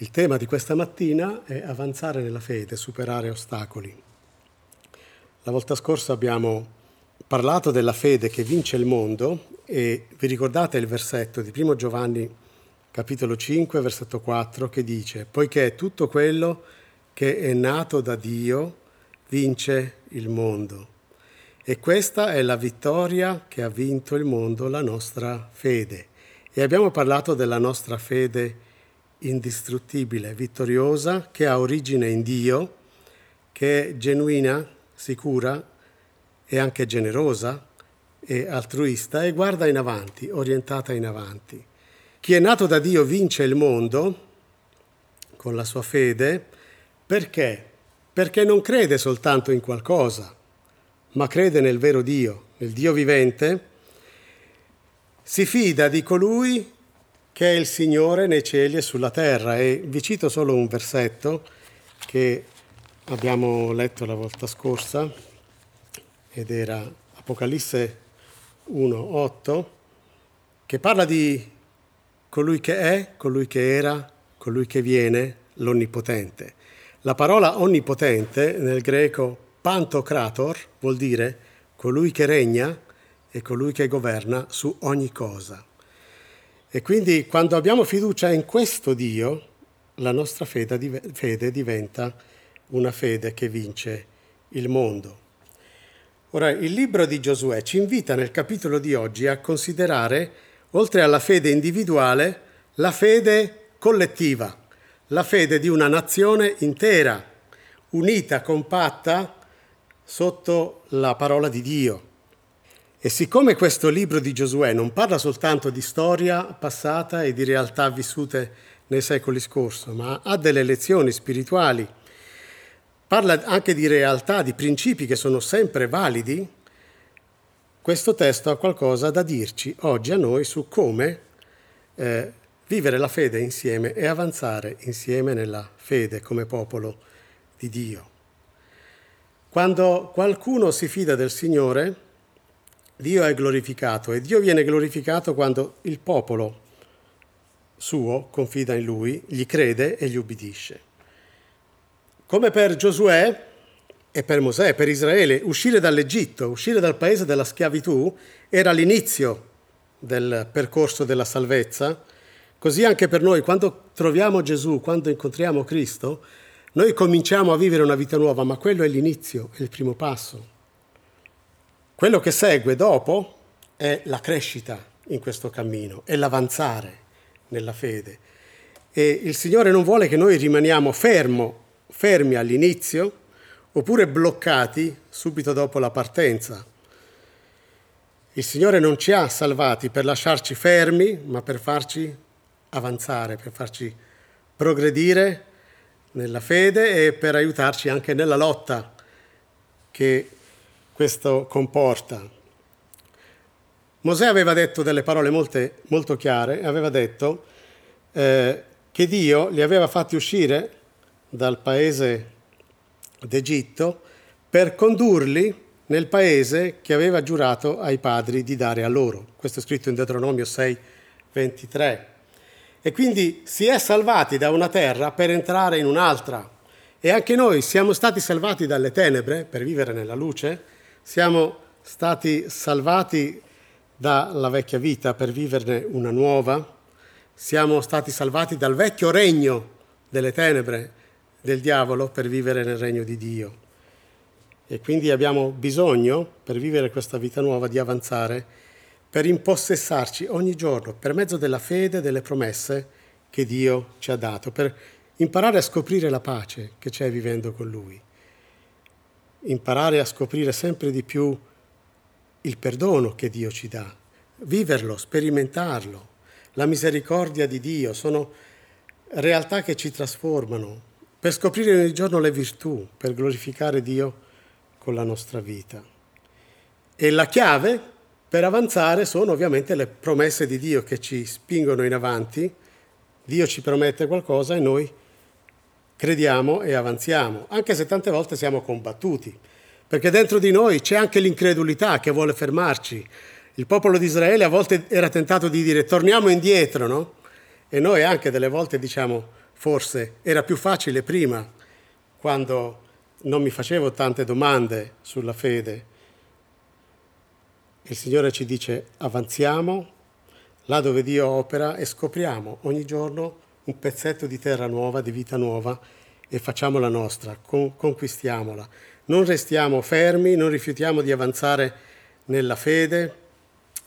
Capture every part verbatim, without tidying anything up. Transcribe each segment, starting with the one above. Il tema di questa mattina è avanzare nella fede, superare ostacoli. La volta scorsa abbiamo parlato della fede che vince il mondo e vi ricordate il versetto di primo Giovanni capitolo cinque, versetto quattro, che dice: poiché tutto quello che è nato da Dio vince il mondo. E questa è la vittoria che ha vinto il mondo, la nostra fede. E abbiamo parlato della nostra fede indistruttibile, vittoriosa, che ha origine in Dio, che è genuina, sicura e anche generosa e altruista e guarda in avanti, orientata in avanti. Chi è nato da Dio vince il mondo con la sua fede perché? Perché non crede soltanto in qualcosa, ma crede nel vero Dio, nel Dio vivente, si fida di colui che è il Signore nei cieli e sulla terra. E vi cito solo un versetto che abbiamo letto la volta scorsa, ed era Apocalisse uno otto, che parla di colui che è, colui che era, colui che viene, l'Onnipotente. La parola onnipotente nel greco pantocrator vuol dire colui che regna e colui che governa su ogni cosa. E quindi quando abbiamo fiducia in questo Dio, la nostra fede, fede diventa una fede che vince il mondo. Ora, il libro di Giosuè ci invita nel capitolo di oggi a considerare, oltre alla fede individuale, la fede collettiva, la fede di una nazione intera, unita, compatta, sotto la parola di Dio. E siccome questo libro di Giosuè non parla soltanto di storia passata e di realtà vissute nei secoli scorsi, ma ha delle lezioni spirituali, parla anche di realtà, di principi che sono sempre validi, questo testo ha qualcosa da dirci oggi a noi su come eh, vivere la fede insieme e avanzare insieme nella fede come popolo di Dio. Quando qualcuno si fida del Signore, Dio è glorificato e Dio viene glorificato quando il popolo suo confida in Lui, gli crede e gli ubbidisce. Come per Giosuè e per Mosè, per Israele, uscire dall'Egitto, uscire dal paese della schiavitù era l'inizio del percorso della salvezza, così anche per noi, quando troviamo Gesù, quando incontriamo Cristo, noi cominciamo a vivere una vita nuova, ma quello è l'inizio, è il primo passo. Quello che segue dopo è la crescita in questo cammino, è l'avanzare nella fede. E il Signore non vuole che noi rimaniamo fermo, fermi all'inizio, oppure bloccati subito dopo la partenza. Il Signore non ci ha salvati per lasciarci fermi, ma per farci avanzare, per farci progredire nella fede e per aiutarci anche nella lotta che questo comporta. Mosè aveva detto delle parole molte, molto chiare, aveva detto eh, che Dio li aveva fatti uscire dal paese d'Egitto per condurli nel paese che aveva giurato ai padri di dare a loro. Questo è scritto in Deuteronomio sei ventitré. E quindi si è salvati da una terra per entrare in un'altra. E anche noi siamo stati salvati dalle tenebre per vivere nella luce. Siamo stati salvati dalla vecchia vita per viverne una nuova, siamo stati salvati dal vecchio regno delle tenebre del diavolo per vivere nel regno di Dio. E quindi abbiamo bisogno, per vivere questa vita nuova, di avanzare, per impossessarci ogni giorno, per mezzo della fede e delle promesse che Dio ci ha dato, per imparare a scoprire la pace che c'è vivendo con Lui. Imparare a scoprire sempre di più il perdono che Dio ci dà, viverlo, sperimentarlo, la misericordia di Dio, sono realtà che ci trasformano, per scoprire ogni giorno le virtù, per glorificare Dio con la nostra vita. E la chiave per avanzare sono ovviamente le promesse di Dio che ci spingono in avanti. Dio ci promette qualcosa e noi crediamo e avanziamo, anche se tante volte siamo combattuti, perché dentro di noi c'è anche l'incredulità che vuole fermarci. Il popolo di Israele a volte era tentato di dire torniamo indietro, no? E noi anche delle volte diciamo forse era più facile prima, quando non mi facevo tante domande sulla fede. Il Signore ci dice: avanziamo là dove Dio opera e scopriamo ogni giorno un pezzetto di terra nuova, di vita nuova, e facciamola nostra, con- conquistiamola. Non restiamo fermi, non rifiutiamo di avanzare nella fede,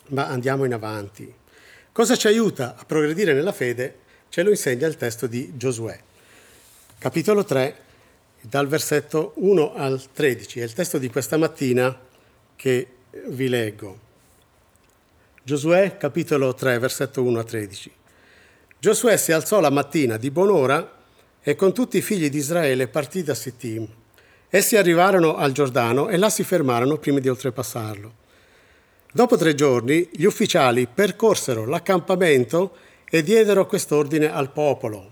ma andiamo in avanti. Cosa ci aiuta a progredire nella fede? Ce lo insegna il testo di Giosuè, capitolo tre, dal versetto uno al tredici. È il testo di questa mattina che vi leggo. Giosuè, capitolo tre, versetto uno a tredici. Giosuè si alzò la mattina di buon'ora e con tutti i figli di Israele partì da Sittim. Essi arrivarono al Giordano e là si fermarono prima di oltrepassarlo. Dopo tre giorni gli ufficiali percorsero l'accampamento e diedero quest'ordine al popolo: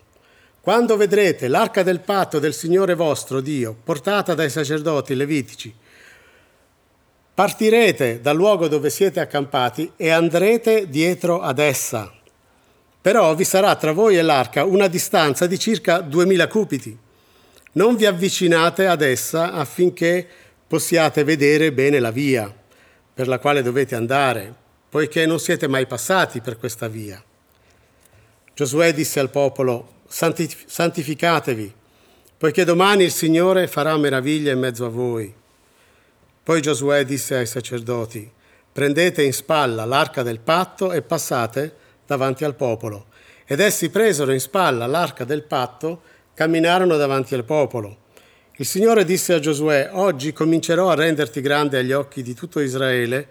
quando vedrete l'arca del patto del Signore vostro Dio portata dai sacerdoti levitici, partirete dal luogo dove siete accampati e andrete dietro ad essa. Però vi sarà tra voi e l'arca una distanza di circa duemila cubiti. Non vi avvicinate ad essa affinché possiate vedere bene la via per la quale dovete andare, poiché non siete mai passati per questa via. Giosuè disse al popolo: santificatevi, poiché domani il Signore farà meraviglie in mezzo a voi. Poi Giosuè disse ai sacerdoti: prendete in spalla l'arca del patto e passate davanti al popolo. Ed essi presero in spalla l'arca del patto, camminarono davanti al popolo. Il Signore disse a Giosuè: oggi comincerò a renderti grande agli occhi di tutto Israele,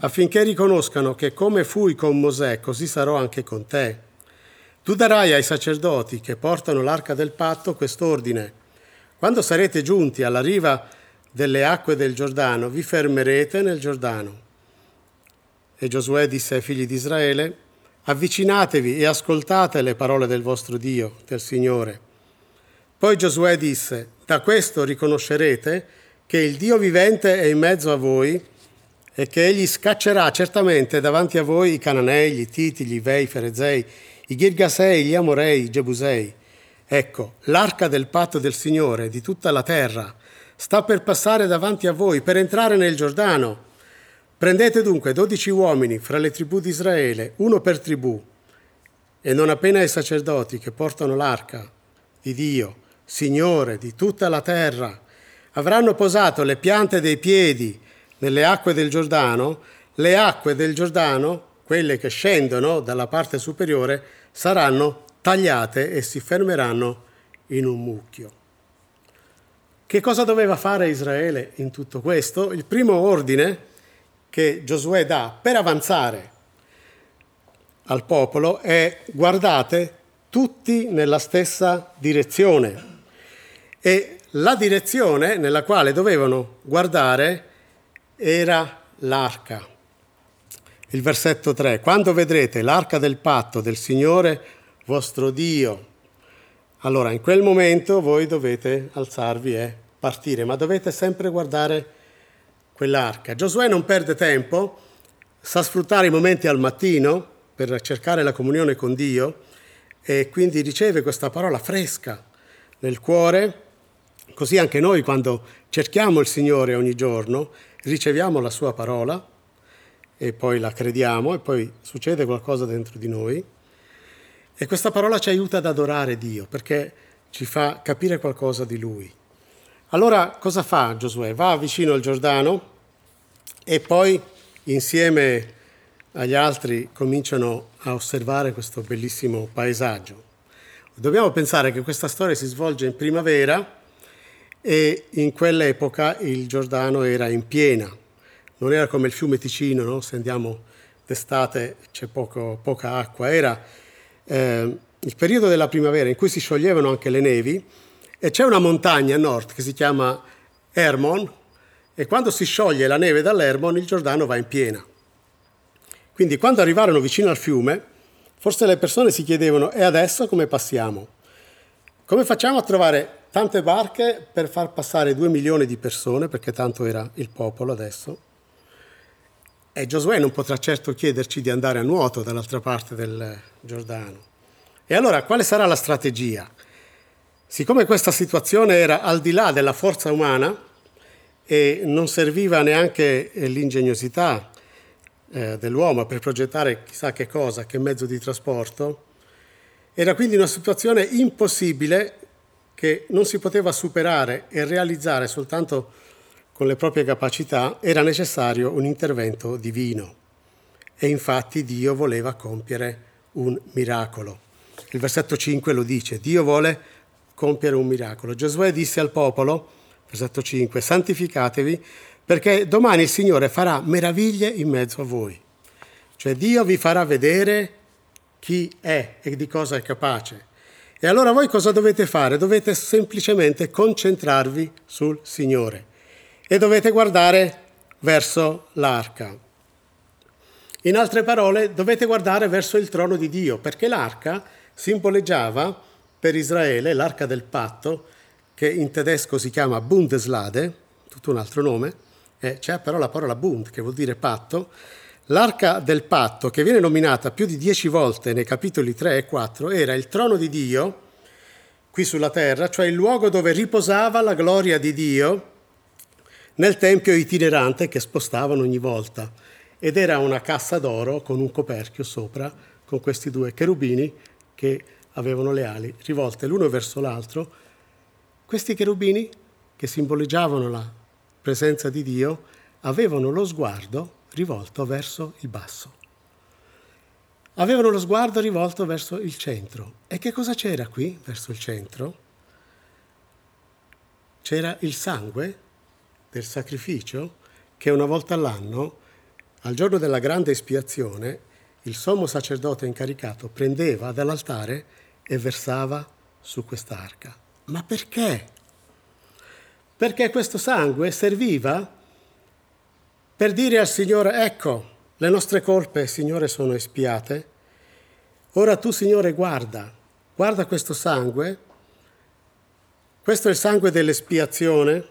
affinché riconoscano che come fui con Mosè, così sarò anche con te. Tu darai ai sacerdoti che portano l'arca del patto quest'ordine: quando sarete giunti alla riva delle acque del Giordano, vi fermerete nel Giordano. E Giosuè disse ai figli di Israele: avvicinatevi e ascoltate le parole del vostro Dio, del Signore. Poi Giosuè disse: da questo riconoscerete che il Dio vivente è in mezzo a voi e che egli scaccerà certamente davanti a voi i Cananei, gli Titi, gli Vei, i Ferezei, i Ghirgasei, gli Amorei, i Jebusei. Ecco, l'arca del patto del Signore di tutta la terra sta per passare davanti a voi, per entrare nel Giordano. Prendete dunque dodici uomini fra le tribù di Israele, uno per tribù, e non appena i sacerdoti che portano l'arca di Dio, Signore di tutta la terra, avranno posato le piante dei piedi nelle acque del Giordano, le acque del Giordano, quelle che scendono dalla parte superiore, saranno tagliate e si fermeranno in un mucchio. Che cosa doveva fare Israele in tutto questo? Il primo ordine che Giosuè dà per avanzare al popolo è: guardate tutti nella stessa direzione. E la direzione nella quale dovevano guardare era l'arca. Il versetto tre: quando vedrete l'arca del patto del Signore vostro Dio, allora in quel momento voi dovete alzarvi e partire, ma dovete sempre guardare quell'arca. Giosuè non perde tempo, sa sfruttare i momenti al mattino per cercare la comunione con Dio, e quindi riceve questa parola fresca nel cuore. Così anche noi, quando cerchiamo il Signore ogni giorno, riceviamo la sua parola e poi la crediamo e poi succede qualcosa dentro di noi, e questa parola ci aiuta ad adorare Dio perché ci fa capire qualcosa di Lui. Allora cosa fa Giosuè? Va vicino al Giordano e poi insieme agli altri cominciano a osservare questo bellissimo paesaggio. Dobbiamo pensare che questa storia si svolge in primavera e in quell'epoca il Giordano era in piena. Non era come il fiume Ticino, no? Se andiamo d'estate c'è poco, poca acqua. Era eh, il periodo della primavera in cui si scioglievano anche le nevi. E c'è una montagna a nord che si chiama Hermon, e quando si scioglie la neve dall'Hermon il Giordano va in piena. Quindi quando arrivarono vicino al fiume, forse le persone si chiedevano: e adesso come passiamo? Come facciamo a trovare tante barche per far passare due milioni di persone, perché tanto era il popolo adesso? E Giosuè non potrà certo chiederci di andare a nuoto dall'altra parte del Giordano. E allora quale sarà la strategia? Siccome questa situazione era al di là della forza umana e non serviva neanche l'ingegnosità eh, dell'uomo per progettare chissà che cosa, che mezzo di trasporto, era quindi una situazione impossibile che non si poteva superare e realizzare soltanto con le proprie capacità, era necessario un intervento divino. E infatti Dio voleva compiere un miracolo. Il versetto cinque lo dice, Dio vuole compiere un miracolo. Giosuè disse al popolo, versetto cinque, santificatevi perché domani il Signore farà meraviglie in mezzo a voi. Cioè Dio vi farà vedere chi è e di cosa è capace. E allora voi cosa dovete fare? Dovete semplicemente concentrarvi sul Signore e dovete guardare verso l'arca. In altre parole, dovete guardare verso il trono di Dio, perché l'arca simboleggiava per Israele l'arca del patto, che in tedesco si chiama Bundeslade, tutto un altro nome, eh, c'è però la parola Bund, che vuol dire patto. L'arca del patto, che viene nominata più di dieci volte nei capitoli tre e quattro, era il trono di Dio qui sulla terra, cioè il luogo dove riposava la gloria di Dio nel tempio itinerante che spostavano ogni volta. Ed era una cassa d'oro con un coperchio sopra, con questi due cherubini che avevano le ali rivolte l'uno verso l'altro. Questi cherubini, che simboleggiavano la presenza di Dio, avevano lo sguardo rivolto verso il basso. Avevano lo sguardo rivolto verso il centro. E che cosa c'era qui verso il centro? C'era il sangue del sacrificio che una volta all'anno, al giorno della grande espiazione, il sommo sacerdote incaricato prendeva dall'altare e versava su quest'arca. Ma perché? Perché questo sangue serviva per dire al Signore, ecco, le nostre colpe, Signore, sono espiate, ora tu, Signore, guarda, guarda questo sangue, questo è il sangue dell'espiazione,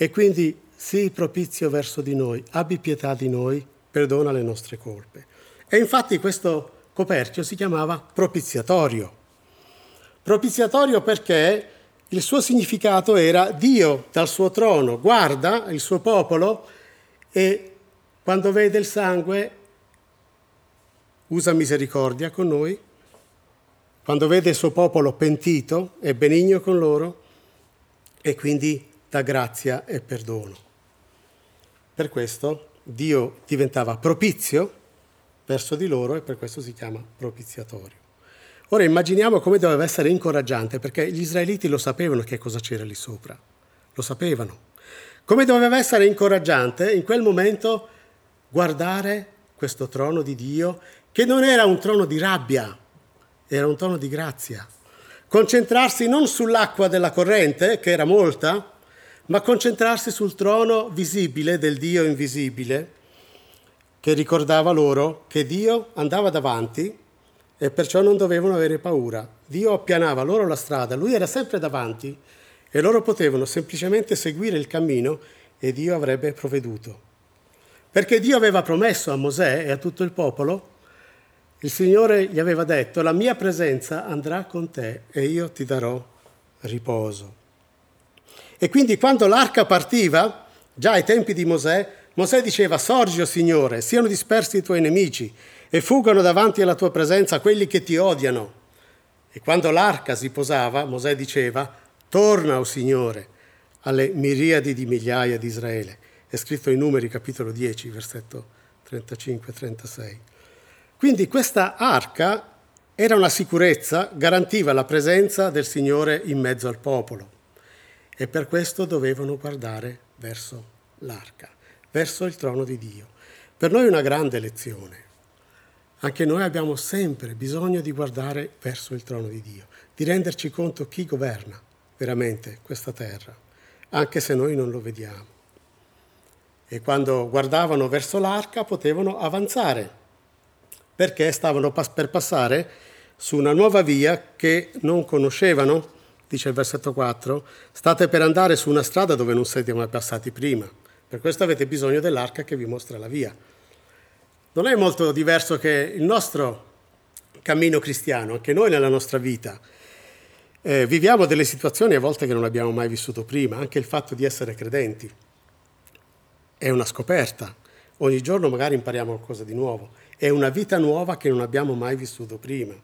e quindi sii propizio verso di noi, abbi pietà di noi, perdona le nostre colpe. E infatti questo coperchio si chiamava propiziatorio. Propiziatorio perché il suo significato era Dio dal suo trono guarda il suo popolo, e quando vede il sangue usa misericordia con noi, quando vede il suo popolo pentito è benigno con loro e quindi dà grazia e perdono. Per questo Dio diventava propizio verso di loro e per questo si chiama propiziatorio. Ora immaginiamo come doveva essere incoraggiante, perché gli israeliti lo sapevano che cosa c'era lì sopra, lo sapevano. Come doveva essere incoraggiante in quel momento guardare questo trono di Dio, che non era un trono di rabbia, era un trono di grazia. Concentrarsi non sull'acqua della corrente, che era molta, ma concentrarsi sul trono visibile del Dio invisibile, che ricordava loro che Dio andava davanti e perciò non dovevano avere paura. Dio appianava loro la strada, lui era sempre davanti, e loro potevano semplicemente seguire il cammino e Dio avrebbe provveduto. Perché Dio aveva promesso a Mosè e a tutto il popolo, il Signore gli aveva detto, la mia presenza andrà con te e io ti darò riposo. E quindi quando l'arca partiva, già ai tempi di Mosè, Mosè diceva, sorgi, o Signore, siano dispersi i tuoi nemici e fuggano davanti alla tua presenza quelli che ti odiano. E quando l'arca si posava, Mosè diceva, torna, o Signore, alle miriadi di migliaia di Israele. È scritto in Numeri, capitolo dieci, versetto trentacinque trentasei. Quindi questa arca era una sicurezza, garantiva la presenza del Signore in mezzo al popolo. E per questo dovevano guardare verso l'arca, verso il trono di Dio. Per noi è una grande lezione. Anche noi abbiamo sempre bisogno di guardare verso il trono di Dio, di renderci conto chi governa veramente questa terra, anche se noi non lo vediamo. E quando guardavano verso l'arca potevano avanzare, perché stavano pas- per passare su una nuova via che non conoscevano, dice il versetto quattro, state per andare su una strada dove non siete mai passati prima, per questo avete bisogno dell'arca che vi mostra la via. Non è molto diverso che il nostro cammino cristiano, anche noi nella nostra vita, eh, viviamo delle situazioni a volte che non abbiamo mai vissuto prima, anche il fatto di essere credenti è una scoperta, ogni giorno magari impariamo qualcosa di nuovo, è una vita nuova che non abbiamo mai vissuto prima.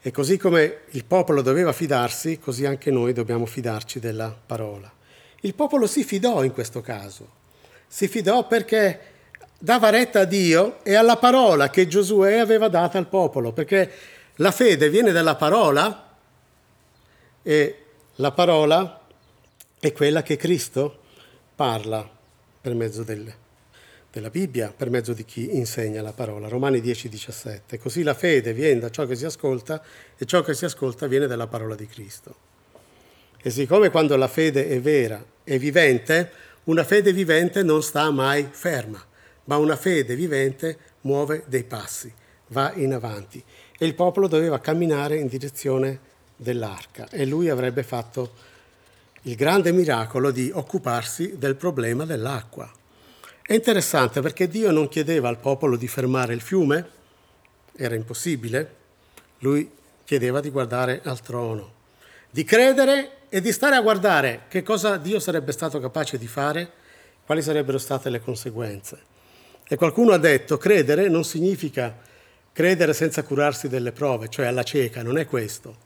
E così come il popolo doveva fidarsi, così anche noi dobbiamo fidarci della parola. Il popolo si fidò in questo caso, si fidò perché dava retta a Dio e alla parola che Giosuè aveva data al popolo, perché la fede viene dalla parola e la parola è quella che Cristo parla per mezzo del, della Bibbia, per mezzo di chi insegna la parola. Romani dieci diciassette, così la fede viene da ciò che si ascolta e ciò che si ascolta viene dalla parola di Cristo. E siccome quando la fede è vera e vivente, una fede vivente non sta mai ferma, ma una fede vivente muove dei passi, va in avanti. E il popolo doveva camminare in direzione dell'arca e lui avrebbe fatto il grande miracolo di occuparsi del problema dell'acqua. È interessante perché Dio non chiedeva al popolo di fermare il fiume, era impossibile, lui chiedeva di guardare al trono, di credere e di stare a guardare che cosa Dio sarebbe stato capace di fare, quali sarebbero state le conseguenze. E qualcuno ha detto, credere non significa credere senza curarsi delle prove, cioè alla cieca, non è questo.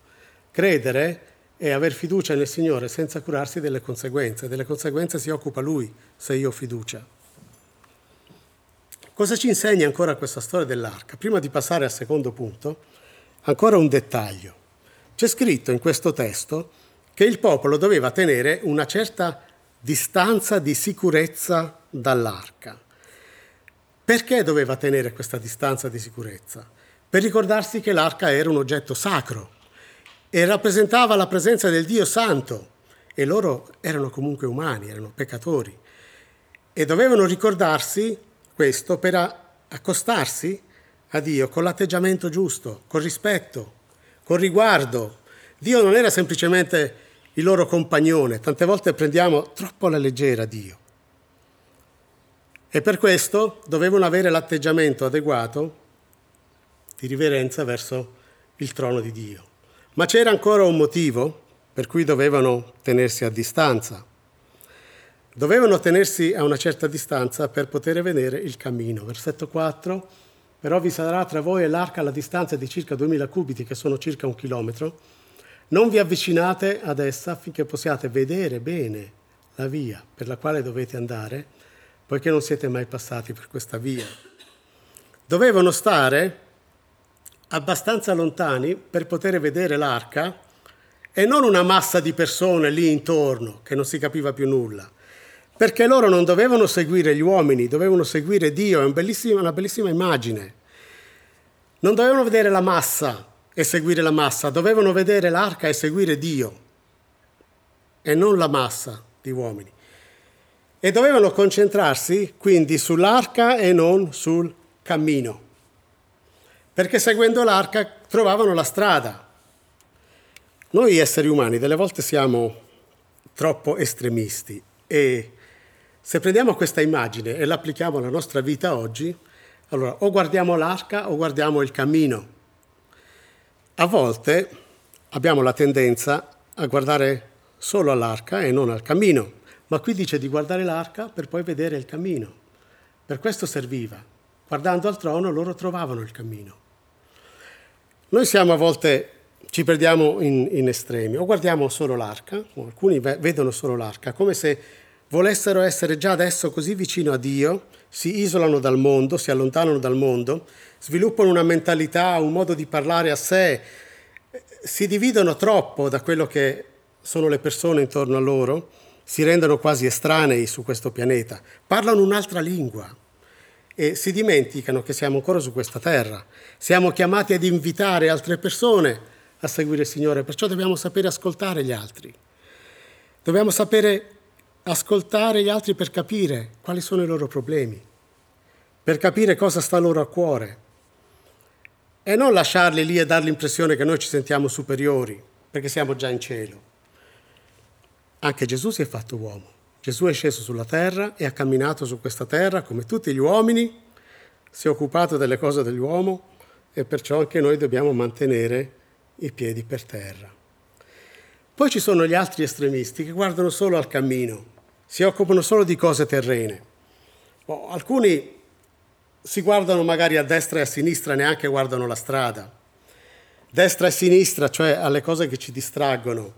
Credere e aver fiducia nel Signore senza curarsi delle conseguenze. Delle conseguenze si occupa Lui, se io ho fiducia. Cosa ci insegna ancora questa storia dell'arca? Prima di passare al secondo punto, ancora un dettaglio. C'è scritto in questo testo che il popolo doveva tenere una certa distanza di sicurezza dall'arca. Perché doveva tenere questa distanza di sicurezza? Per ricordarsi che l'arca era un oggetto sacro, e rappresentava la presenza del Dio Santo, e loro erano comunque umani, erano peccatori, e dovevano ricordarsi questo per accostarsi a Dio con l'atteggiamento giusto, con rispetto, con riguardo. Dio non era semplicemente il loro compagnone, tante volte prendiamo troppo alla leggera Dio, e per questo dovevano avere l'atteggiamento adeguato di riverenza verso il trono di Dio. Ma c'era ancora un motivo per cui dovevano tenersi a distanza. Dovevano tenersi a una certa distanza per poter vedere il cammino. Versetto quattro, però vi sarà tra voi e l'arca alla distanza di circa duemila cubiti, che sono circa un chilometro. Non vi avvicinate ad essa affinché possiate vedere bene la via per la quale dovete andare, poiché non siete mai passati per questa via. Dovevano stare abbastanza lontani per poter vedere l'arca e non una massa di persone lì intorno che non si capiva più nulla, perché loro non dovevano seguire gli uomini, dovevano seguire Dio. È un bellissima, una bellissima immagine. Non dovevano vedere la massa e seguire la massa, dovevano vedere l'arca e seguire Dio e non la massa di uomini, e dovevano concentrarsi quindi sull'arca e non sul cammino, perché seguendo l'arca trovavano la strada. Noi esseri umani delle volte siamo troppo estremisti, e se prendiamo questa immagine e la applichiamo alla nostra vita oggi, allora o guardiamo l'arca o guardiamo il cammino. A volte abbiamo la tendenza a guardare solo all'arca e non al cammino, ma qui dice di guardare l'arca per poi vedere il cammino. Per questo serviva. Guardando al trono loro trovavano il cammino. Noi siamo a volte, ci perdiamo in, in estremi, o guardiamo solo l'arca, o alcuni vedono solo l'arca, come se volessero essere già adesso così vicino a Dio, si isolano dal mondo, si allontanano dal mondo, sviluppano una mentalità, un modo di parlare a sé, si dividono troppo da quello che sono le persone intorno a loro, si rendono quasi estranei su questo pianeta, parlano un'altra lingua, e si dimenticano che siamo ancora su questa terra. Siamo chiamati ad invitare altre persone a seguire il Signore, perciò dobbiamo sapere ascoltare gli altri. Dobbiamo sapere ascoltare gli altri per capire quali sono i loro problemi, per capire cosa sta loro a cuore, e non lasciarli lì e dar l'impressione che noi ci sentiamo superiori, perché siamo già in cielo. Anche Gesù si è fatto uomo. Gesù è sceso sulla terra e ha camminato su questa terra come tutti gli uomini, si è occupato delle cose dell'uomo, e perciò anche noi dobbiamo mantenere i piedi per terra. Poi ci sono gli altri estremisti che guardano solo al cammino, si occupano solo di cose terrene. Oh, alcuni si guardano magari a destra e a sinistra, neanche guardano la strada. Destra e sinistra, cioè alle cose che ci distraggono.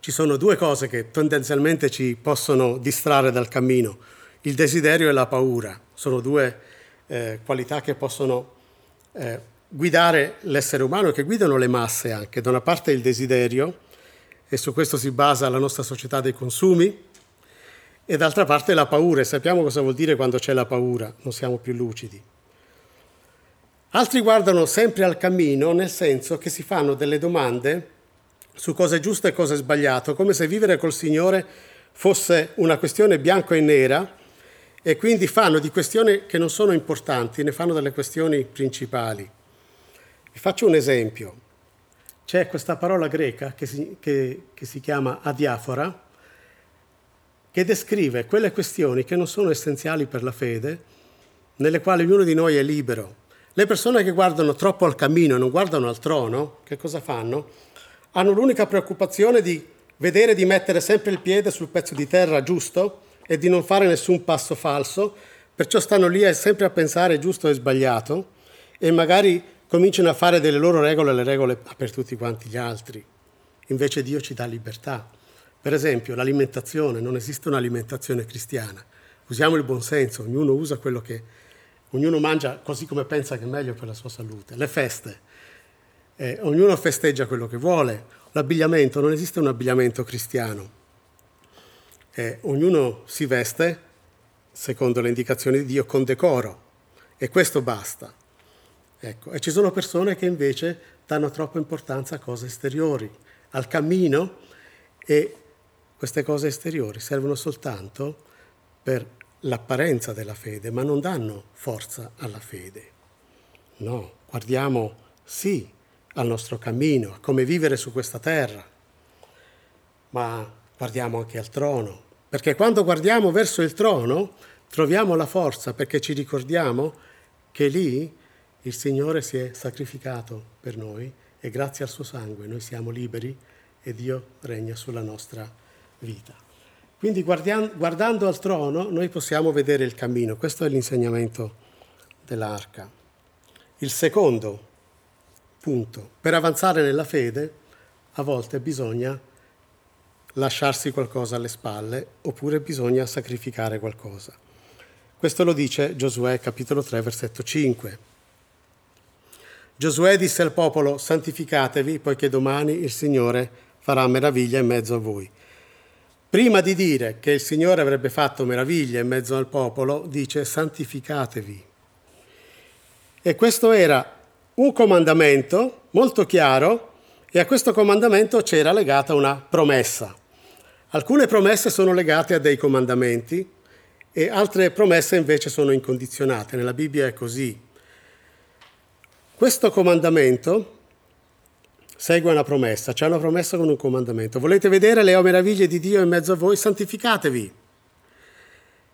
Ci sono due cose che tendenzialmente ci possono distrarre dal cammino, il desiderio e la paura. Sono due eh, qualità che possono eh, guidare l'essere umano e che guidano le masse anche. Da una parte il desiderio, e su questo si basa la nostra società dei consumi, e d'altra parte la paura, e sappiamo cosa vuol dire quando c'è la paura, non siamo più lucidi. Altri guardano sempre al cammino, nel senso che si fanno delle domande su cosa è giusto e cosa è sbagliato, come se vivere col Signore fosse una questione bianco e nera, e quindi fanno di questioni che non sono importanti, ne fanno delle questioni principali. Vi faccio un esempio. C'è questa parola greca che si, che, che si chiama adiafora, che descrive quelle questioni che non sono essenziali per la fede, nelle quali ognuno di noi è libero. Le persone che guardano troppo al cammino e non guardano al trono, che cosa fanno? Hanno l'unica preoccupazione di vedere di mettere sempre il piede sul pezzo di terra giusto e di non fare nessun passo falso, perciò stanno lì sempre a pensare giusto e sbagliato e magari cominciano a fare delle loro regole le regole per tutti quanti gli altri. Invece Dio ci dà libertà. Per esempio, l'alimentazione, non esiste un'alimentazione cristiana. Usiamo il buonsenso, ognuno usa quello che, ognuno mangia così come pensa che è meglio per la sua salute. Le feste, eh, ognuno festeggia quello che vuole. L'abbigliamento, non esiste un abbigliamento cristiano. Eh, ognuno si veste, secondo le indicazioni di Dio, con decoro. E questo basta. Ecco. E ci sono persone che invece danno troppa importanza a cose esteriori, al cammino, e queste cose esteriori servono soltanto per l'apparenza della fede, ma non danno forza alla fede. No, guardiamo sì al nostro cammino, a come vivere su questa terra, ma guardiamo anche al trono, perché quando guardiamo verso il trono troviamo la forza, perché ci ricordiamo che lì il Signore si è sacrificato per noi e grazie al suo sangue noi siamo liberi e Dio regna sulla nostra vita. Quindi guardiando, guardando al trono noi possiamo vedere il cammino. Questo è l'insegnamento dell'arca. Il secondo punto, per avanzare nella fede a volte bisogna lasciarsi qualcosa alle spalle oppure bisogna sacrificare qualcosa. Questo lo dice Giosuè capitolo tre versetto cinque. Giosuè disse al popolo: santificatevi poiché domani il Signore farà meraviglia in mezzo a voi. Prima di dire che il Signore avrebbe fatto meraviglie in mezzo al popolo, dice santificatevi. E questo era un comandamento molto chiaro e a questo comandamento c'era legata una promessa. Alcune promesse sono legate a dei comandamenti e altre promesse invece sono incondizionate. Nella Bibbia è così. Questo comandamento segue una promessa, c'è una promessa con un comandamento. Volete vedere le meraviglie di Dio in mezzo a voi? Santificatevi.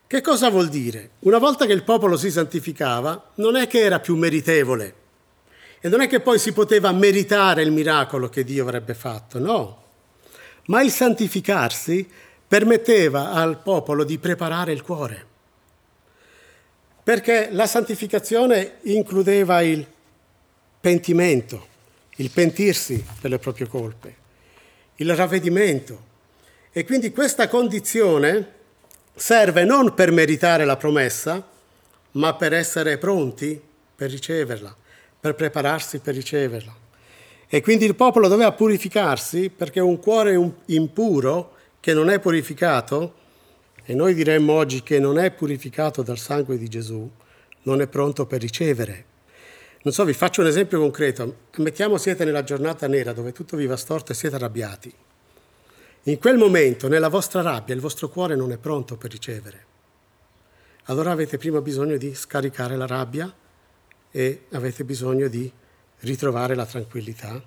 Che cosa vuol dire? Una volta che il popolo si santificava, non è che era più meritevole e non è che poi si poteva meritare il miracolo che Dio avrebbe fatto, no. Ma il santificarsi permetteva al popolo di preparare il cuore, perché la santificazione includeva il pentimento, il pentirsi per le proprie colpe, il ravvedimento. E quindi questa condizione serve non per meritare la promessa, ma per essere pronti per riceverla, per prepararsi per riceverla. E quindi il popolo doveva purificarsi, perché un cuore impuro che non è purificato, e noi diremmo oggi che non è purificato dal sangue di Gesù, non è pronto per ricevere. Non so, vi faccio un esempio concreto. Mettiamo siete nella giornata nera dove tutto vi va storto e siete arrabbiati. In quel momento, nella vostra rabbia, il vostro cuore non è pronto per ricevere. Allora avete prima bisogno di scaricare la rabbia e avete bisogno di ritrovare la tranquillità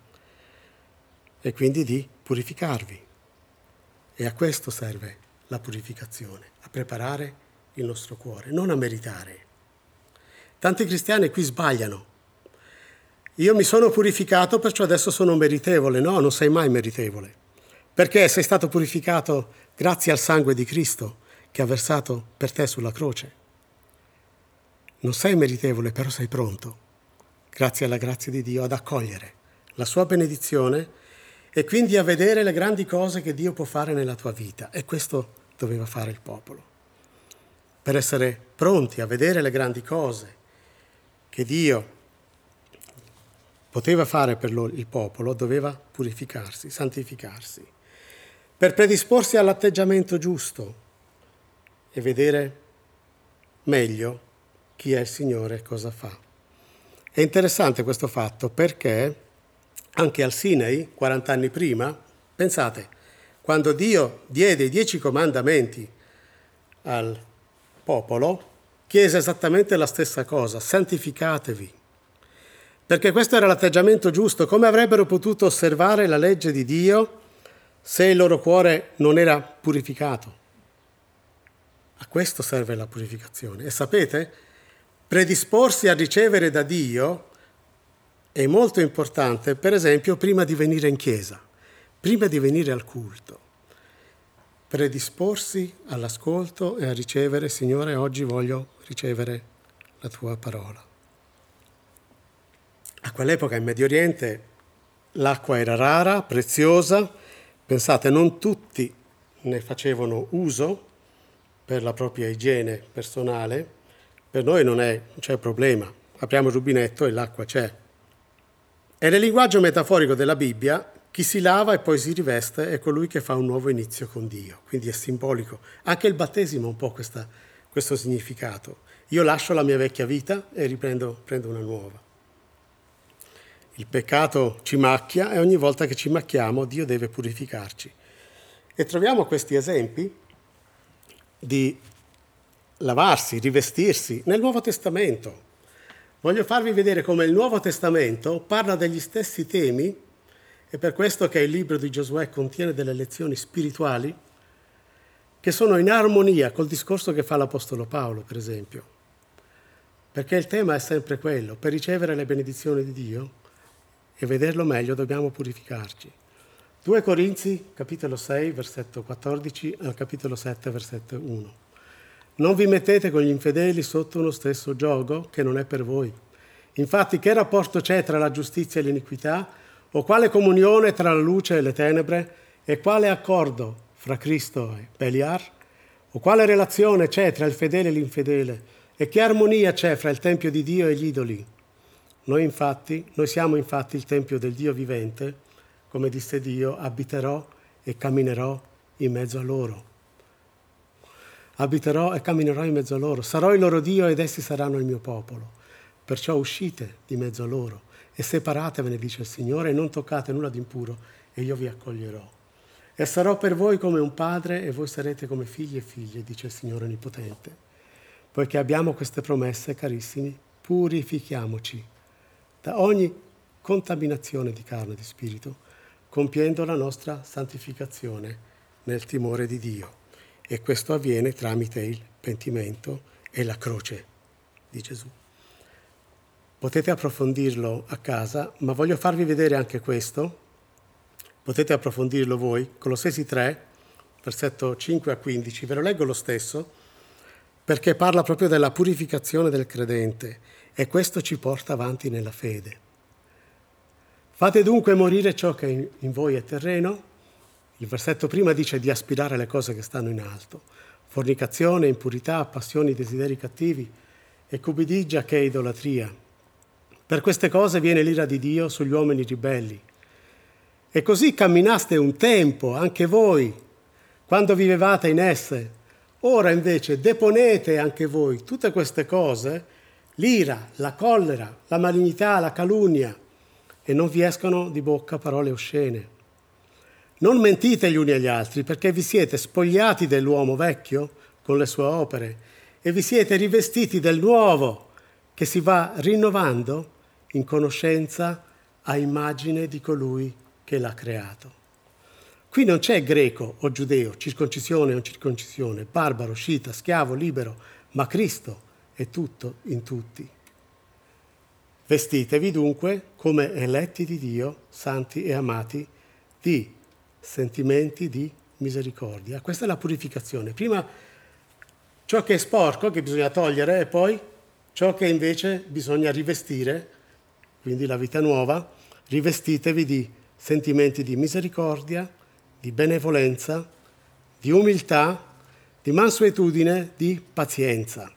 e quindi di purificarvi. E a questo serve la purificazione, a preparare il nostro cuore, non a meritare. Tanti cristiani qui sbagliano. Io mi sono purificato, perciò adesso sono meritevole. No, non sei mai meritevole. Perché sei stato purificato grazie al sangue di Cristo che ha versato per te sulla croce. Non sei meritevole, però sei pronto, grazie alla grazia di Dio, ad accogliere la sua benedizione e quindi a vedere le grandi cose che Dio può fare nella tua vita. E questo doveva fare il popolo. Per essere pronti a vedere le grandi cose che Dio poteva fare per lo, il popolo, doveva purificarsi, santificarsi, per predisporsi all'atteggiamento giusto e vedere meglio chi è il Signore e cosa fa. È interessante questo fatto perché anche al Sinai, quaranta anni prima, pensate, quando Dio diede i dieci comandamenti al popolo, chiese esattamente la stessa cosa: santificatevi. Perché questo era l'atteggiamento giusto. Come avrebbero potuto osservare la legge di Dio se il loro cuore non era purificato? A questo serve la purificazione. E sapete, predisporsi a ricevere da Dio è molto importante, per esempio, prima di venire in chiesa, prima di venire al culto. Predisporsi all'ascolto e a ricevere: Signore, oggi voglio ricevere la tua parola. A quell'epoca in Medio Oriente l'acqua era rara, preziosa. Pensate, non tutti ne facevano uso per la propria igiene personale. Per noi non è, non c'è problema. Apriamo il rubinetto e l'acqua c'è. E nel linguaggio metaforico della Bibbia, chi si lava e poi si riveste è colui che fa un nuovo inizio con Dio. Quindi è simbolico. Anche il battesimo ha un po' questa, questo significato. Io lascio la mia vecchia vita e riprendo prendo una nuova. Il peccato ci macchia e ogni volta che ci macchiamo Dio deve purificarci. E troviamo questi esempi di lavarsi, rivestirsi nel Nuovo Testamento. Voglio farvi vedere come il Nuovo Testamento parla degli stessi temi, e per questo che il libro di Giosuè contiene delle lezioni spirituali che sono in armonia col discorso che fa l'Apostolo Paolo, per esempio. Perché il tema è sempre quello: per ricevere le benedizioni di Dio e vederlo meglio dobbiamo purificarci. due Corinzi, capitolo sei, versetto quattordici, al capitolo sette, versetto uno. Non vi mettete con gli infedeli sotto uno stesso giogo che non è per voi. Infatti, che rapporto c'è tra la giustizia e l'iniquità? O quale comunione tra la luce e le tenebre? E quale accordo fra Cristo e Beliar? O quale relazione c'è tra il fedele e l'infedele? E che armonia c'è fra il tempio di Dio e gli idoli? Noi infatti, noi siamo infatti il tempio del Dio vivente, come disse Dio: abiterò e camminerò in mezzo a loro. Abiterò e camminerò in mezzo a loro, sarò il loro Dio ed essi saranno il mio popolo. Perciò uscite di mezzo a loro e separatevene, dice il Signore, e non toccate nulla di impuro e io vi accoglierò. E sarò per voi come un padre e voi sarete come figli e figlie, dice il Signore Onnipotente. Poiché abbiamo queste promesse, carissimi, purifichiamoci da ogni contaminazione di carne e di spirito, compiendo la nostra santificazione nel timore di Dio. E questo avviene tramite il pentimento e la croce di Gesù. Potete approfondirlo a casa, ma voglio farvi vedere anche questo. Potete approfondirlo voi. Colossesi tre, versetto cinque a quindici, ve lo leggo lo stesso, perché parla proprio della purificazione del credente. E questo ci porta avanti nella fede. Fate dunque morire ciò che in voi è terreno. Il versetto prima dice di aspirare le cose che stanno in alto. Fornicazione, impurità, passioni, desideri cattivi e cupidigia, che è idolatria. Per queste cose viene l'ira di Dio sugli uomini ribelli. E così camminaste un tempo, anche voi, quando vivevate in esse. Ora invece deponete anche voi tutte queste cose: l'ira, la collera, la malignità, la calunnia, e non vi escono di bocca parole oscene. Non mentite gli uni agli altri, perché vi siete spogliati dell'uomo vecchio con le sue opere e vi siete rivestiti del nuovo che si va rinnovando in conoscenza a immagine di colui che l'ha creato. Qui non c'è greco o giudeo, circoncisione o non circoncisione, barbaro, scita, schiavo, libero, ma Cristo è tutto in tutti. Vestitevi dunque come eletti di Dio, santi e amati, di sentimenti di misericordia. Questa è la purificazione. Prima ciò che è sporco, che bisogna togliere, e poi ciò che invece bisogna rivestire, quindi la vita nuova. Rivestitevi di sentimenti di misericordia, di benevolenza, di umiltà, di mansuetudine, di pazienza.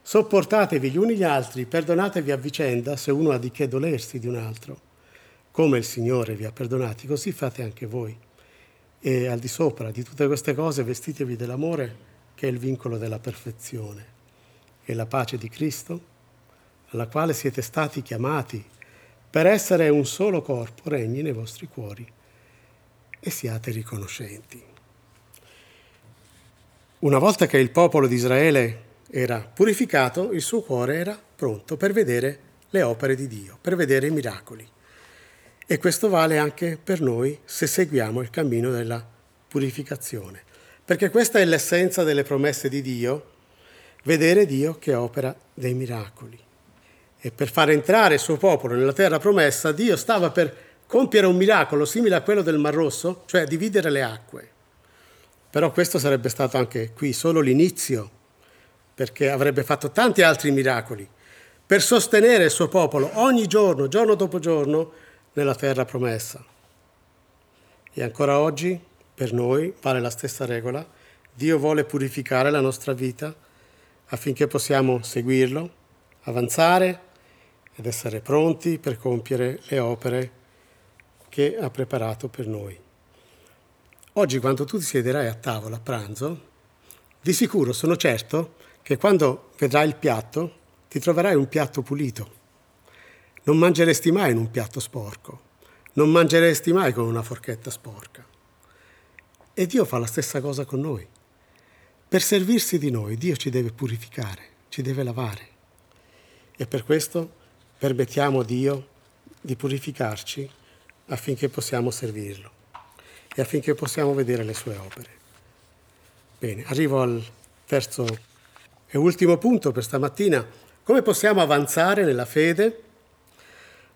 Sopportatevi gli uni gli altri, perdonatevi a vicenda se uno ha di che dolersi di un altro. Come il Signore vi ha perdonati, così fate anche voi. E al di sopra di tutte queste cose vestitevi dell'amore, che è il vincolo della perfezione, e la pace di Cristo, alla quale siete stati chiamati per essere un solo corpo, regni nei vostri cuori e siate riconoscenti. Una volta che il popolo di Israele era purificato, il suo cuore era pronto per vedere le opere di Dio, per vedere i miracoli. E questo vale anche per noi se seguiamo il cammino della purificazione. Perché questa è l'essenza delle promesse di Dio, vedere Dio che opera dei miracoli. E per far entrare il suo popolo nella terra promessa, Dio stava per compiere un miracolo simile a quello del Mar Rosso, cioè dividere le acque. Però questo sarebbe stato anche qui solo l'inizio, perché avrebbe fatto tanti altri miracoli per sostenere il suo popolo ogni giorno, giorno dopo giorno, nella terra promessa. E ancora oggi, per noi, vale la stessa regola. Dio vuole purificare la nostra vita affinché possiamo seguirlo, avanzare ed essere pronti per compiere le opere che ha preparato per noi. Oggi, quando tu ti siederai a tavola a pranzo, di sicuro sono certo che quando vedrai il piatto ti troverai un piatto pulito. Non mangeresti mai in un piatto sporco, non mangeresti mai con una forchetta sporca. E Dio fa la stessa cosa con noi. Per servirsi di noi, Dio ci deve purificare, ci deve lavare. E per questo permettiamo a Dio di purificarci affinché possiamo servirlo e affinché possiamo vedere le sue opere. Bene, arrivo al terzo e ultimo punto per stamattina. Come possiamo avanzare nella fede?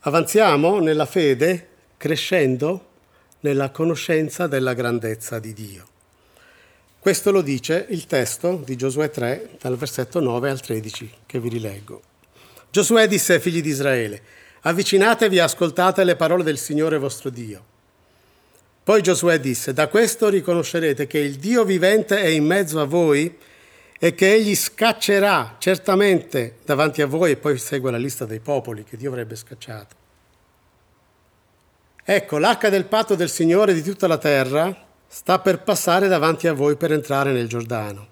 Avanziamo nella fede crescendo nella conoscenza della grandezza di Dio. Questo lo dice il testo di Giosuè tre, dal versetto nove al tredici, che vi rileggo. Giosuè disse ai figli di Israele: avvicinatevi e ascoltate le parole del Signore vostro Dio. Poi Giosuè disse: da questo riconoscerete che il Dio vivente è in mezzo a voi e che egli scaccerà certamente davanti a voi, e poi segue la lista dei popoli che Dio avrebbe scacciato. Ecco, l'arca del patto del Signore di tutta la terra sta per passare davanti a voi per entrare nel Giordano.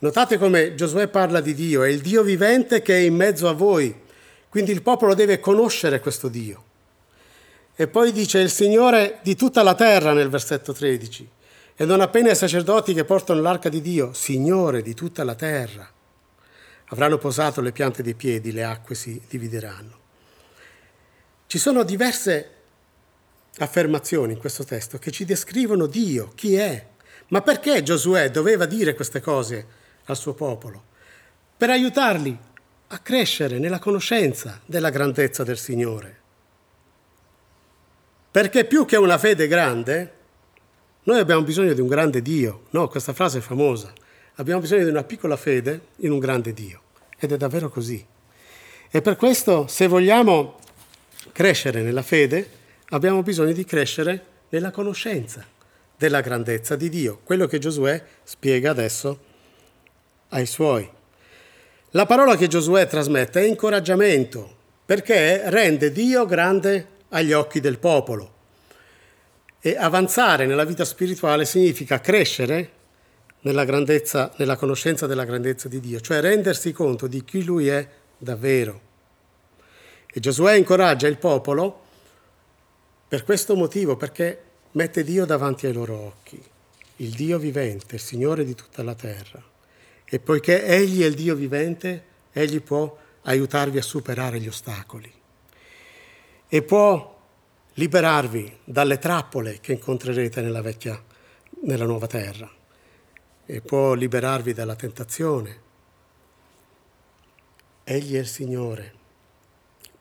Notate come Giosuè parla di Dio, è il Dio vivente che è in mezzo a voi, quindi il popolo deve conoscere questo Dio. E poi dice il Signore di tutta la terra nel versetto tredici. E non appena i sacerdoti che portano l'arca di Dio, Signore di tutta la terra, avranno posato le piante dei piedi, le acque si divideranno. Ci sono diverse affermazioni in questo testo che ci descrivono Dio, chi è. Ma perché Giosuè doveva dire queste cose al suo popolo? Per aiutarli a crescere nella conoscenza della grandezza del Signore. Perché più che una fede grande, noi abbiamo bisogno di un grande Dio, no? Questa frase è famosa. Abbiamo bisogno di una piccola fede in un grande Dio. Ed è davvero così. E per questo, se vogliamo crescere nella fede, abbiamo bisogno di crescere nella conoscenza della grandezza di Dio. Quello che Giosuè spiega adesso ai suoi. La parola che Giosuè trasmette è incoraggiamento, perché rende Dio grande agli occhi del popolo. E avanzare nella vita spirituale significa crescere nella grandezza, nella conoscenza della grandezza di Dio, cioè rendersi conto di chi Lui è davvero. E Giosuè incoraggia il popolo per questo motivo, perché mette Dio davanti ai loro occhi, il Dio vivente, il Signore di tutta la terra. E poiché Egli è il Dio vivente, Egli può aiutarvi a superare gli ostacoli e può liberarvi dalle trappole che incontrerete nella vecchia, nella nuova terra, e può liberarvi dalla tentazione. Egli è il Signore,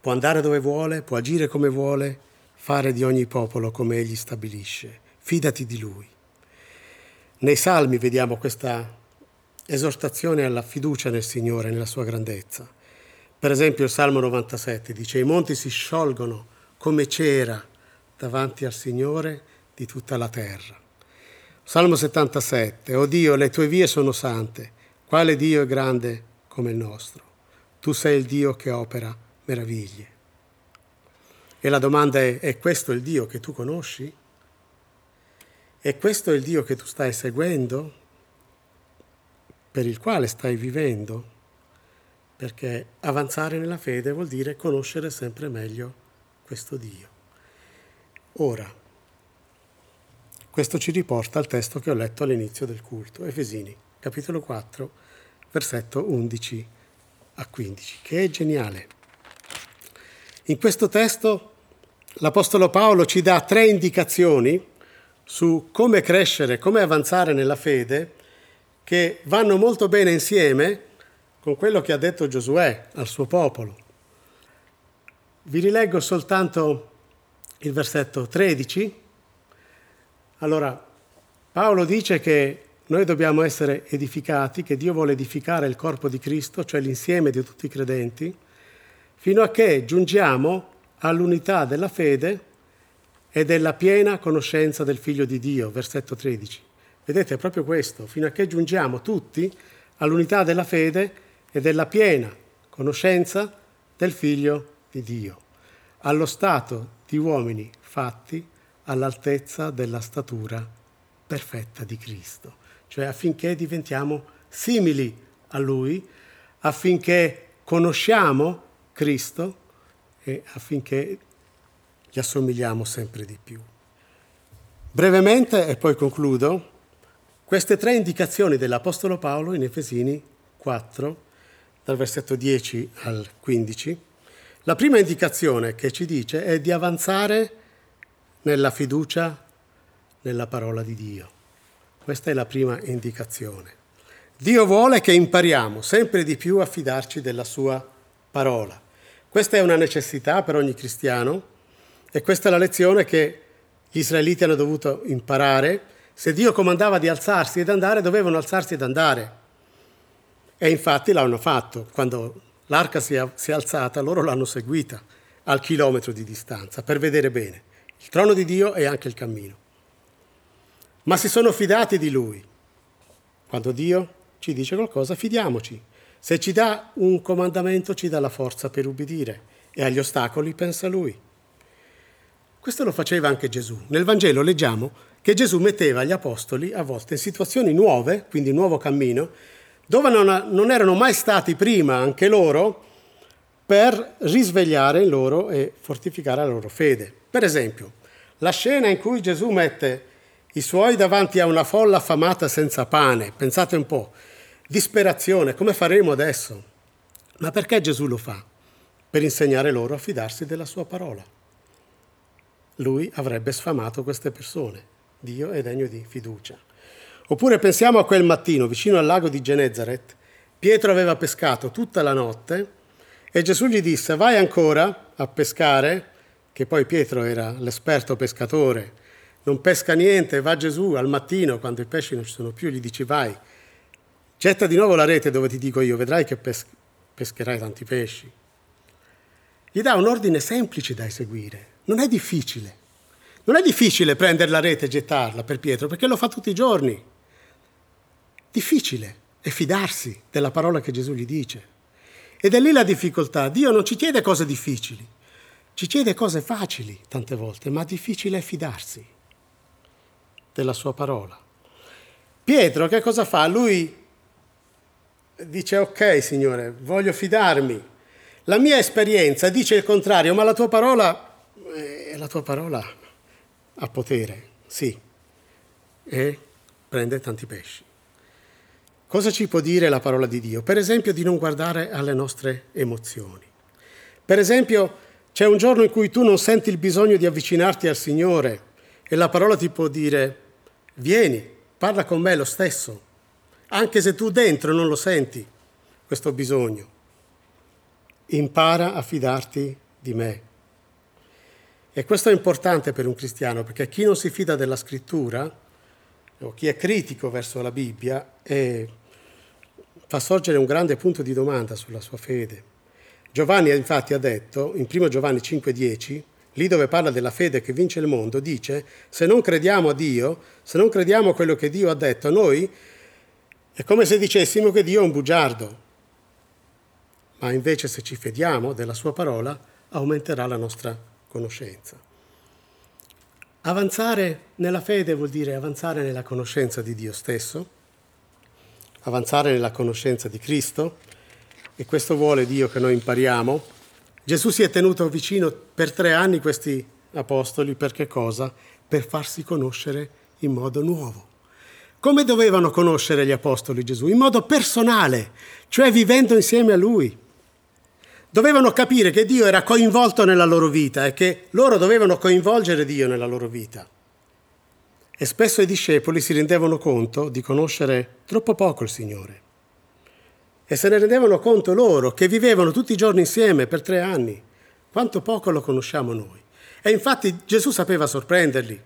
può andare dove vuole, può agire come vuole, fare di ogni popolo come egli stabilisce. Fidati di lui. Nei Salmi vediamo questa esortazione alla fiducia nel Signore, nella sua grandezza. Per esempio il Salmo novantasette dice: «I monti si sciolgono come cera davanti al Signore di tutta la terra». Salmo settantasette: «O Dio, le tue vie sono sante, quale Dio è grande come il nostro? Tu sei il Dio che opera meraviglie». E la domanda è: è questo il Dio che tu conosci? È questo il Dio che tu stai seguendo? Per il quale stai vivendo? Perché avanzare nella fede vuol dire conoscere sempre meglio questo Dio. Ora, questo ci riporta al testo che ho letto all'inizio del culto, Efesini, capitolo quattro, versetto undici a quindici, che è geniale. In questo testo l'Apostolo Paolo ci dà tre indicazioni su come crescere, come avanzare nella fede, che vanno molto bene insieme con quello che ha detto Giosuè al suo popolo. Vi rileggo soltanto il versetto tredici. Allora, Paolo dice che noi dobbiamo essere edificati, che Dio vuole edificare il corpo di Cristo, cioè l'insieme di tutti i credenti, fino a che giungiamo all'unità della fede e della piena conoscenza del Figlio di Dio, versetto tredici. Vedete, è proprio questo, fino a che giungiamo tutti all'unità della fede e della piena conoscenza del Figlio di Dio, allo stato di uomini fatti all'altezza della statura perfetta di Cristo, cioè affinché diventiamo simili a Lui, affinché conosciamo Cristo e affinché gli assomigliamo sempre di più. Brevemente, e poi concludo, queste tre indicazioni dell'Apostolo Paolo in Efesini quattro, dal versetto dieci al quindici. La prima indicazione che ci dice è di avanzare nella fiducia nella parola di Dio. Questa è la prima indicazione. Dio vuole che impariamo sempre di più a fidarci della sua parola. Questa è una necessità per ogni cristiano e questa è la lezione che gli israeliti hanno dovuto imparare. Se Dio comandava di alzarsi ed andare, dovevano alzarsi ed andare. E infatti l'hanno fatto. Quando l'arca si è, si è alzata, loro l'hanno seguita al chilometro di distanza per vedere bene il trono di Dio e anche il cammino. Ma si sono fidati di Lui. Quando Dio ci dice qualcosa, fidiamoci. Se ci dà un comandamento, ci dà la forza per ubbidire e agli ostacoli pensa Lui. Questo lo faceva anche Gesù. Nel Vangelo leggiamo che Gesù metteva gli apostoli a volte in situazioni nuove, quindi nuovo cammino, dove non, non erano mai stati prima anche loro, per risvegliare in loro e fortificare la loro fede. Per esempio, la scena in cui Gesù mette i suoi davanti a una folla affamata senza pane. Pensate un po', disperazione, come faremo adesso? Ma perché Gesù lo fa? Per insegnare loro a fidarsi della sua parola. Lui avrebbe sfamato queste persone. Dio è degno di fiducia. Oppure pensiamo a quel mattino, vicino al lago di Genezaret, Pietro aveva pescato tutta la notte e Gesù gli disse: vai ancora a pescare, che poi Pietro era l'esperto pescatore, non pesca niente, va Gesù al mattino, quando i pesci non ci sono più, gli dice: vai, getta di nuovo la rete dove ti dico io, vedrai che pes- pescherai tanti pesci. Gli dà un ordine semplice da eseguire, non è difficile. Non è difficile prendere la rete e gettarla per Pietro, perché lo fa tutti i giorni. Difficile è fidarsi della parola che Gesù gli dice. Ed è lì la difficoltà. Dio non ci chiede cose difficili, ci chiede cose facili tante volte, ma difficile è fidarsi della sua parola. Pietro che cosa fa? Lui dice: ok Signore, voglio fidarmi. La mia esperienza dice il contrario, ma la tua parola, eh, la tua parola... ha potere, sì, e prende tanti pesci. Cosa ci può dire la parola di Dio? Per esempio di non guardare alle nostre emozioni. Per esempio c'è un giorno in cui tu non senti il bisogno di avvicinarti al Signore e la parola ti può dire: vieni, parla con me lo stesso, anche se tu dentro non lo senti, questo bisogno. Impara a fidarti di me. E questo è importante per un cristiano, perché chi non si fida della scrittura, o chi è critico verso la Bibbia, è, fa sorgere un grande punto di domanda sulla sua fede. Giovanni infatti ha detto, in primo Giovanni cinque dieci, lì dove parla della fede che vince il mondo, dice, se non crediamo a Dio, se non crediamo a quello che Dio ha detto a noi, è come se dicessimo che Dio è un bugiardo. Ma invece se ci fediamo della sua parola, aumenterà la nostra conoscenza. Avanzare nella fede vuol dire avanzare nella conoscenza di Dio stesso, avanzare nella conoscenza di Cristo, e questo vuole Dio che noi impariamo. Gesù si è tenuto vicino per tre anni questi apostoli, per che cosa? Per farsi conoscere in modo nuovo. Come dovevano conoscere gli apostoli Gesù? In modo personale, cioè vivendo insieme a Lui. Dovevano capire che Dio era coinvolto nella loro vita e che loro dovevano coinvolgere Dio nella loro vita. E spesso i discepoli si rendevano conto di conoscere troppo poco il Signore. E se ne rendevano conto loro, che vivevano tutti i giorni insieme per tre anni. Quanto poco lo conosciamo noi. E infatti Gesù sapeva sorprenderli.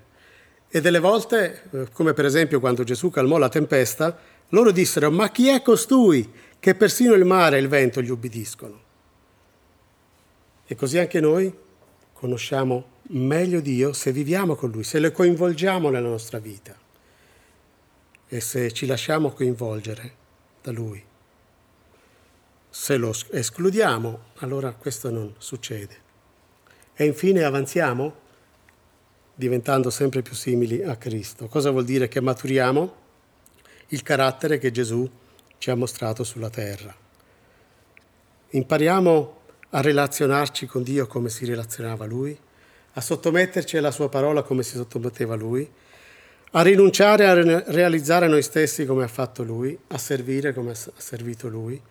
E delle volte, come per esempio quando Gesù calmò la tempesta, loro dissero, ma chi è costui che persino il mare e il vento gli ubbidiscono? E così anche noi conosciamo meglio Dio se viviamo con Lui, se lo coinvolgiamo nella nostra vita e se ci lasciamo coinvolgere da Lui. Se lo escludiamo, allora questo non succede. E infine avanziamo diventando sempre più simili a Cristo. Cosa vuol dire? Che maturiamo il carattere che Gesù ci ha mostrato sulla terra. Impariamo a relazionarci con Dio come si relazionava Lui, a sottometterci alla Sua parola come si sottometteva Lui, a rinunciare a re- realizzare noi stessi come ha fatto Lui, a servire come ha servito Lui,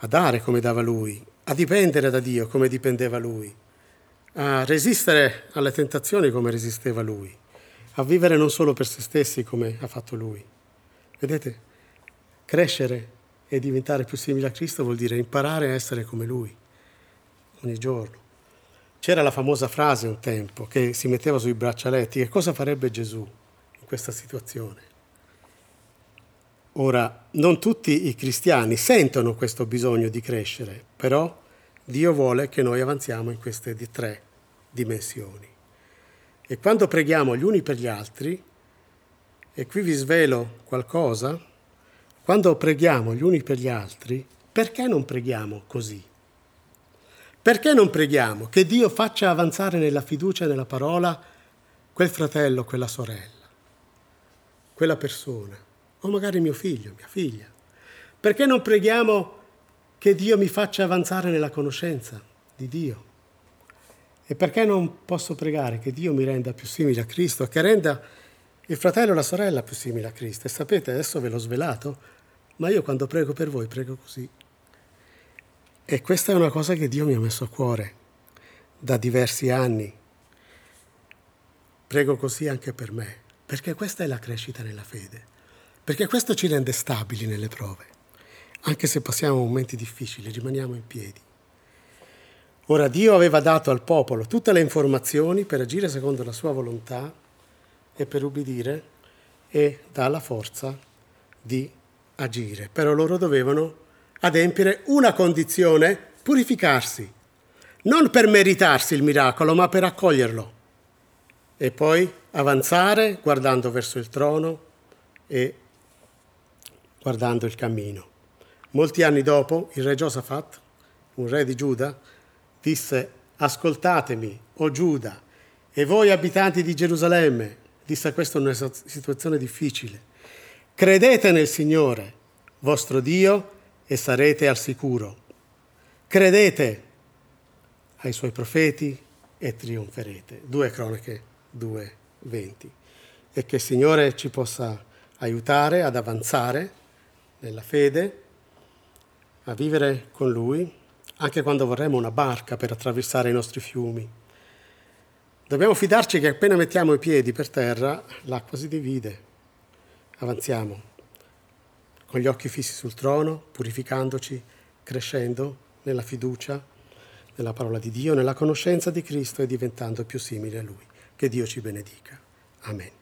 a dare come dava Lui, a dipendere da Dio come dipendeva Lui, a resistere alle tentazioni come resisteva Lui, a vivere non solo per se stessi come ha fatto Lui. Vedete, crescere e diventare più simile a Cristo vuol dire imparare a essere come Lui ogni giorno. C'era la famosa frase un tempo che si metteva sui braccialetti, che cosa farebbe Gesù in questa situazione? Ora, non tutti i cristiani sentono questo bisogno di crescere, però Dio vuole che noi avanziamo in queste tre dimensioni. E quando preghiamo gli uni per gli altri, e qui vi svelo qualcosa, quando preghiamo gli uni per gli altri, perché non preghiamo così? Perché non preghiamo che Dio faccia avanzare nella fiducia e nella parola quel fratello, quella sorella, quella persona? O magari mio figlio, mia figlia. Perché non preghiamo che Dio mi faccia avanzare nella conoscenza di Dio? E perché non posso pregare che Dio mi renda più simile a Cristo, che renda il fratello e la sorella più simile a Cristo? E sapete, adesso ve l'ho svelato, ma io quando prego per voi prego così. E questa è una cosa che Dio mi ha messo a cuore da diversi anni. Prego così anche per me, perché questa è la crescita nella fede. Perché questo ci rende stabili nelle prove. Anche se passiamo momenti difficili, rimaniamo in piedi. Ora, Dio aveva dato al popolo tutte le informazioni per agire secondo la sua volontà e per ubbidire, e dà la forza di agire. Però loro dovevano adempiere una condizione, purificarsi. Non per meritarsi il miracolo, ma per accoglierlo. E poi avanzare guardando verso il trono e guardando il cammino. Molti anni dopo, il re Giosafat, un re di Giuda, disse, ascoltatemi, o Giuda, e voi abitanti di Gerusalemme, disse, questa è una situazione difficile, credete nel Signore, vostro Dio, e sarete al sicuro. Credete ai suoi profeti e trionferete. Due Cronache due venti. E che il Signore ci possa aiutare ad avanzare nella fede, a vivere con Lui, anche quando vorremmo una barca per attraversare i nostri fiumi. Dobbiamo fidarci che appena mettiamo i piedi per terra, l'acqua si divide. Avanziamo con gli occhi fissi sul trono, purificandoci, crescendo nella fiducia, nella parola di Dio, nella conoscenza di Cristo e diventando più simili a Lui. Che Dio ci benedica. Amen.